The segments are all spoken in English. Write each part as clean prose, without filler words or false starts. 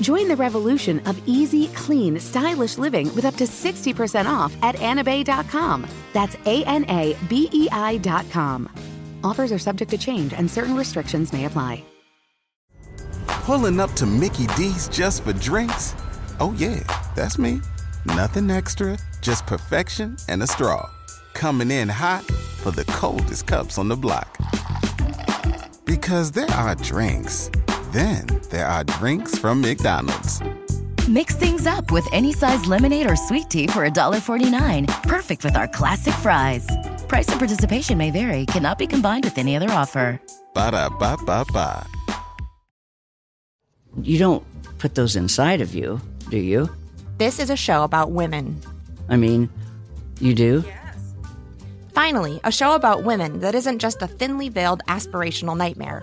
Join the revolution of easy, clean, stylish living with up to 60% off at anabei.com. That's ANABEI.com. Offers are subject to change and certain restrictions may apply. Pulling up to Mickey D's just for drinks? Oh yeah, that's me. Nothing extra, just perfection and a straw. Coming in hot for the coldest cups on the block. Because there are drinks. Then there are drinks from McDonald's. Mix things up with any size lemonade or sweet tea for $1.49. Perfect with our classic fries. Price and participation may vary. Cannot be combined with any other offer. Ba-da-ba-ba-ba. You don't put those inside of you, do you? This is a show about women. I mean, you do? Yes. Finally, a show about women that isn't just a thinly veiled aspirational nightmare.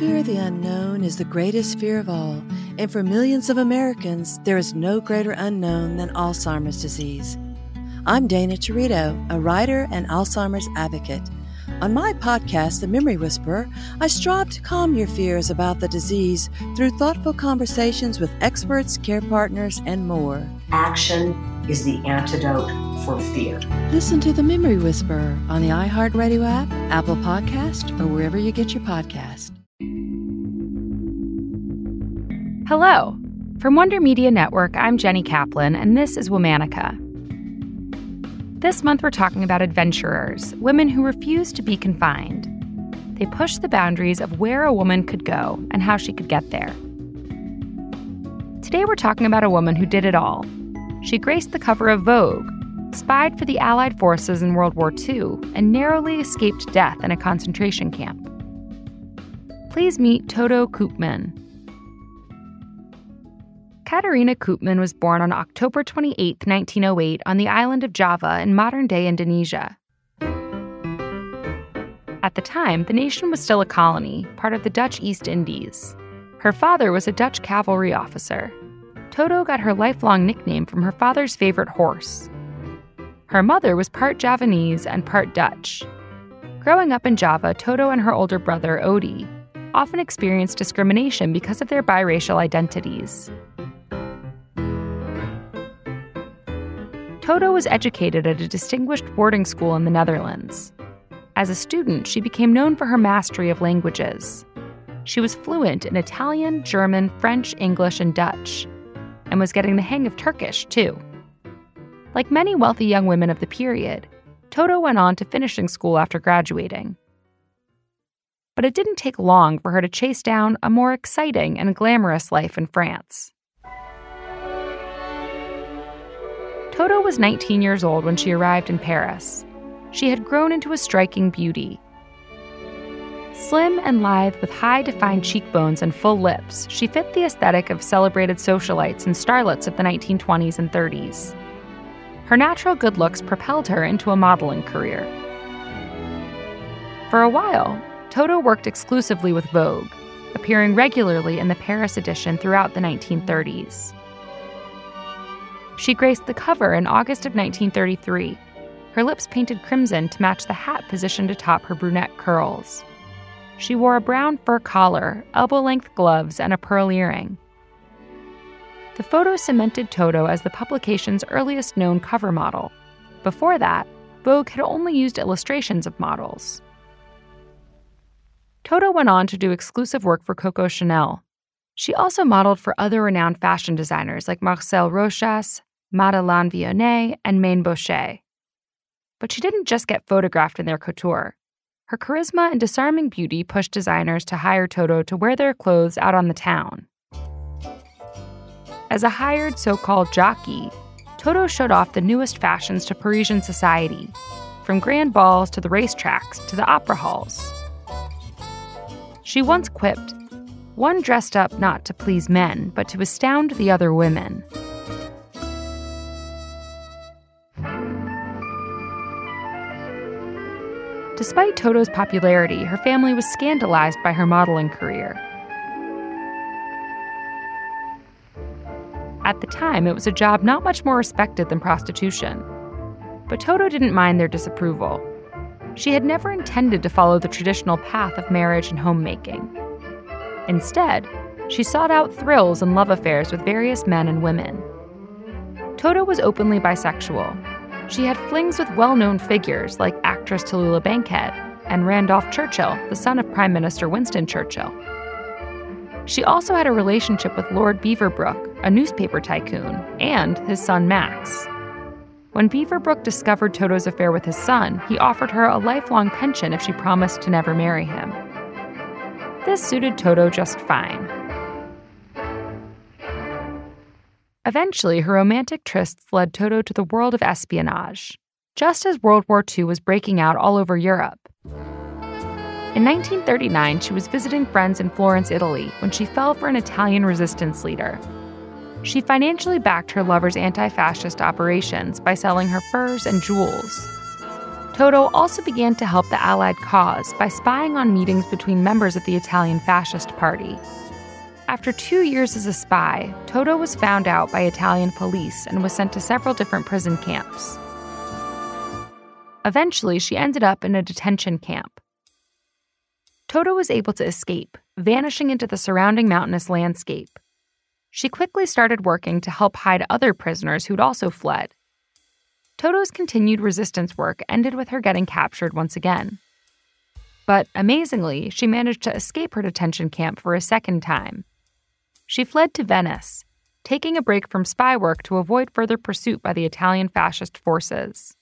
Fear the unknown is the greatest fear of all, and for millions of Americans, there is no greater unknown than Alzheimer's disease. I'm Dana Chirito, a writer and Alzheimer's advocate. On my podcast, The Memory Whisperer, I strive to calm your fears about the disease through thoughtful conversations with experts, care partners, and more. Action is the antidote for fear. Listen to The Memory Whisperer on the iHeartRadio app, Apple Podcast, or wherever you get your podcast. Hello. From Wonder Media Network, I'm Jenny Kaplan, and this is Womanica. This month, we're talking about adventurers, women who refuse to be confined. They push the boundaries of where a woman could go and how she could get there. Today, we're talking about a woman who did it all. She graced the cover of Vogue, spied for the Allied forces in World War II, and narrowly escaped death in a concentration camp. Please meet Toto Koopman. Katarina Koopman was born on October 28, 1908, on the island of Java in modern-day Indonesia. At the time, the nation was still a colony, part of the Dutch East Indies. Her father was a Dutch cavalry officer. Toto got her lifelong nickname from her father's favorite horse. Her mother was part Javanese and part Dutch. Growing up in Java, Toto and her older brother, Odi, often experienced discrimination because of their biracial identities. Toto was educated at a distinguished boarding school in the Netherlands. As a student, she became known for her mastery of languages. She was fluent in Italian, German, French, English, and Dutch, and was getting the hang of Turkish, too. Like many wealthy young women of the period, Toto went on to finishing school after graduating. But it didn't take long for her to chase down a more exciting and glamorous life in France. Toto was 19 years old when she arrived in Paris. She had grown into a striking beauty. Slim and lithe with high-defined cheekbones and full lips, she fit the aesthetic of celebrated socialites and starlets of the 1920s and 30s. Her natural good looks propelled her into a modeling career. For a while, Toto worked exclusively with Vogue, appearing regularly in the Paris edition throughout the 1930s. She graced the cover in August of 1933, her lips painted crimson to match the hat positioned atop her brunette curls. She wore a brown fur collar, elbow-length gloves, and a pearl earring. The photo cemented Toto as the publication's earliest known cover model. Before that, Vogue had only used illustrations of models. Toto went on to do exclusive work for Coco Chanel. She also modeled for other renowned fashion designers like Marcel Rochas, Madeleine Vionnet, and Mainbocher. But she didn't just get photographed in their couture. Her charisma and disarming beauty pushed designers to hire Toto to wear their clothes out on the town. As a hired so-called jockey, Toto showed off the newest fashions to Parisian society, from grand balls to the racetracks to the opera halls. She once quipped, "One dressed up not to please men, but to astound the other women." Despite Toto's popularity, her family was scandalized by her modeling career. At the time, it was a job not much more respected than prostitution. But Toto didn't mind their disapproval. She had never intended to follow the traditional path of marriage and homemaking. Instead, she sought out thrills and love affairs with various men and women. Toto was openly bisexual. She had flings with well-known figures like actress Tallulah Bankhead and Randolph Churchill, the son of Prime Minister Winston Churchill. She also had a relationship with Lord Beaverbrook, a newspaper tycoon, and his son Max. When Beaverbrook discovered Toto's affair with his son, he offered her a lifelong pension if she promised to never marry him. This suited Toto just fine. Eventually, her romantic trysts led Toto to the world of espionage, just as World War II was breaking out all over Europe. In 1939, she was visiting friends in Florence, Italy, when she fell for an Italian resistance leader. She financially backed her lover's anti-fascist operations by selling her furs and jewels. Toto also began to help the Allied cause by spying on meetings between members of the Italian Fascist Party. After 2 years as a spy, Toto was found out by Italian police and was sent to several different prison camps. Eventually, she ended up in a detention camp. Toto was able to escape, vanishing into the surrounding mountainous landscape. She quickly started working to help hide other prisoners who'd also fled. Toto's continued resistance work ended with her getting captured once again. But amazingly, she managed to escape her detention camp for a second time. She fled to Venice, taking a break from spy work to avoid further pursuit by the Italian fascist forces.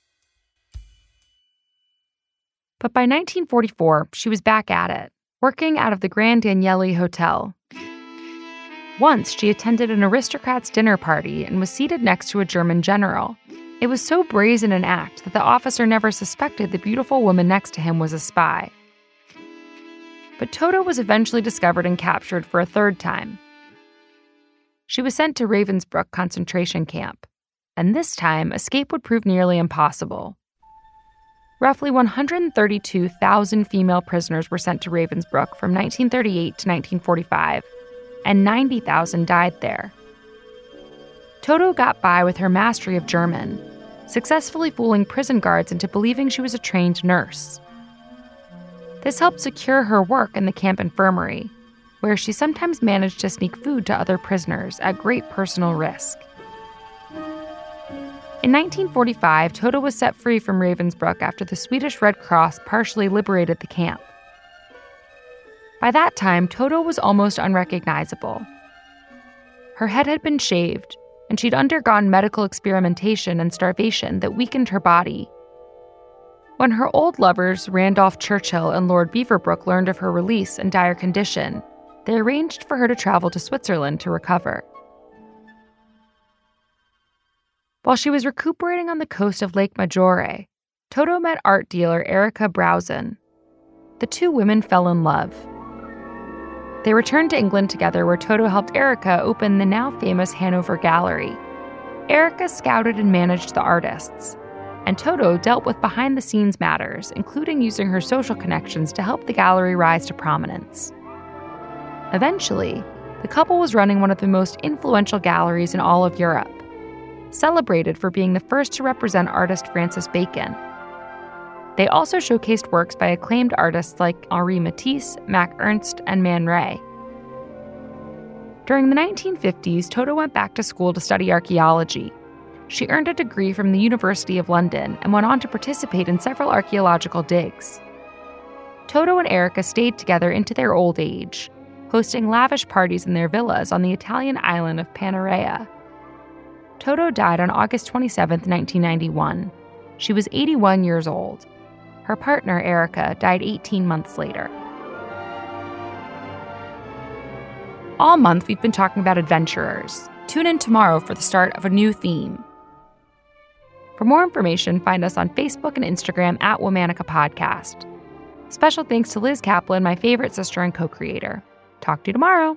But by 1944, she was back at it, working out of the Grand Danieli Hotel. Once, she attended an aristocrat's dinner party and was seated next to a German general. It was so brazen an act that the officer never suspected the beautiful woman next to him was a spy. But Toto was eventually discovered and captured for a third time. She was sent to Ravensbrück concentration camp, and this time, escape would prove nearly impossible. Roughly 132,000 female prisoners were sent to Ravensbrück from 1938 to 1945, and 90,000 died there. Toto got by with her mastery of German, successfully fooling prison guards into believing she was a trained nurse. This helped secure her work in the camp infirmary, where she sometimes managed to sneak food to other prisoners at great personal risk. In 1945, Toto was set free from Ravensbrück after the Swedish Red Cross partially liberated the camp. By that time, Toto was almost unrecognizable. Her head had been shaved, and she'd undergone medical experimentation and starvation that weakened her body. When her old lovers, Randolph Churchill and Lord Beaverbrook, learned of her release and dire condition, they arranged for her to travel to Switzerland to recover. While she was recuperating on the coast of Lake Maggiore, Toto met art dealer Erica Brausen. The two women fell in love. They returned to England together, where Toto helped Erica open the now famous Hanover Gallery. Erica scouted and managed the artists, and Toto dealt with behind-the-scenes matters, including using her social connections to help the gallery rise to prominence. Eventually, the couple was running one of the most influential galleries in all of Europe, celebrated for being the first to represent artist Francis Bacon. They also showcased works by acclaimed artists like Henri Matisse, Max Ernst, and Man Ray. During the 1950s, Toto went back to school to study archaeology. She earned a degree from the University of London and went on to participate in several archaeological digs. Toto and Erica stayed together into their old age, hosting lavish parties in their villas on the Italian island of Panarea. Toto died on August 27, 1991. She was 81 years old. Her partner, Erica, died 18 months later. All month, we've been talking about adventurers. Tune in tomorrow for the start of a new theme. For more information, find us on Facebook and Instagram at Womanica Podcast. Special thanks to Liz Kaplan, my favorite sister and co-creator. Talk to you tomorrow.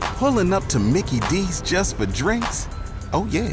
Pulling up to Mickey D's just for drinks? Oh yeah,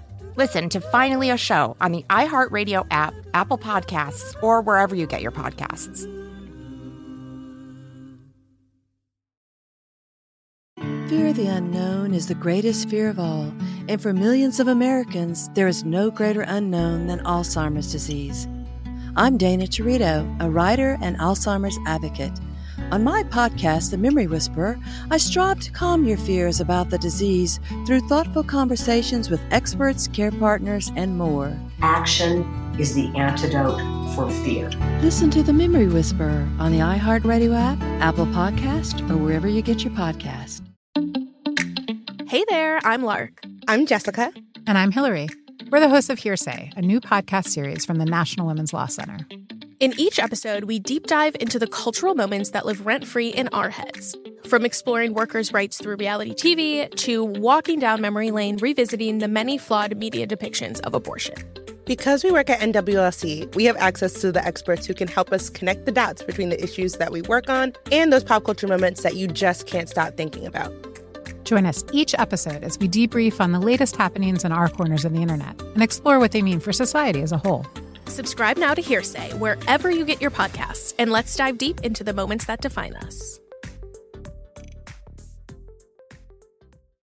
Listen to Finally a Show on the iHeartRadio app, Apple Podcasts, or wherever you get your podcasts. Fear the unknown is the greatest fear of all, and for millions of Americans, there is no greater unknown than Alzheimer's disease. I'm Dana Chirito, a writer and Alzheimer's advocate. On my podcast, The Memory Whisperer, I strive to calm your fears about the disease through thoughtful conversations with experts, care partners, and more. Action is the antidote for fear. Listen to The Memory Whisperer on the iHeartRadio app, Apple Podcast, or wherever you get your podcast. Hey there, I'm Lark. I'm Jessica. And I'm Hillary. We're the hosts of Hearsay, a new podcast series from the National Women's Law Center. In each episode, we deep dive into the cultural moments that live rent-free in our heads. From exploring workers' rights through reality TV to walking down memory lane revisiting the many flawed media depictions of abortion. Because we work at NWLC, we have access to the experts who can help us connect the dots between the issues that we work on and those pop culture moments that you just can't stop thinking about. Join us each episode as we debrief on the latest happenings in our corners of the internet and explore what they mean for society as a whole. Subscribe now to Hearsay wherever you get your podcasts, and let's dive deep into the moments that define us.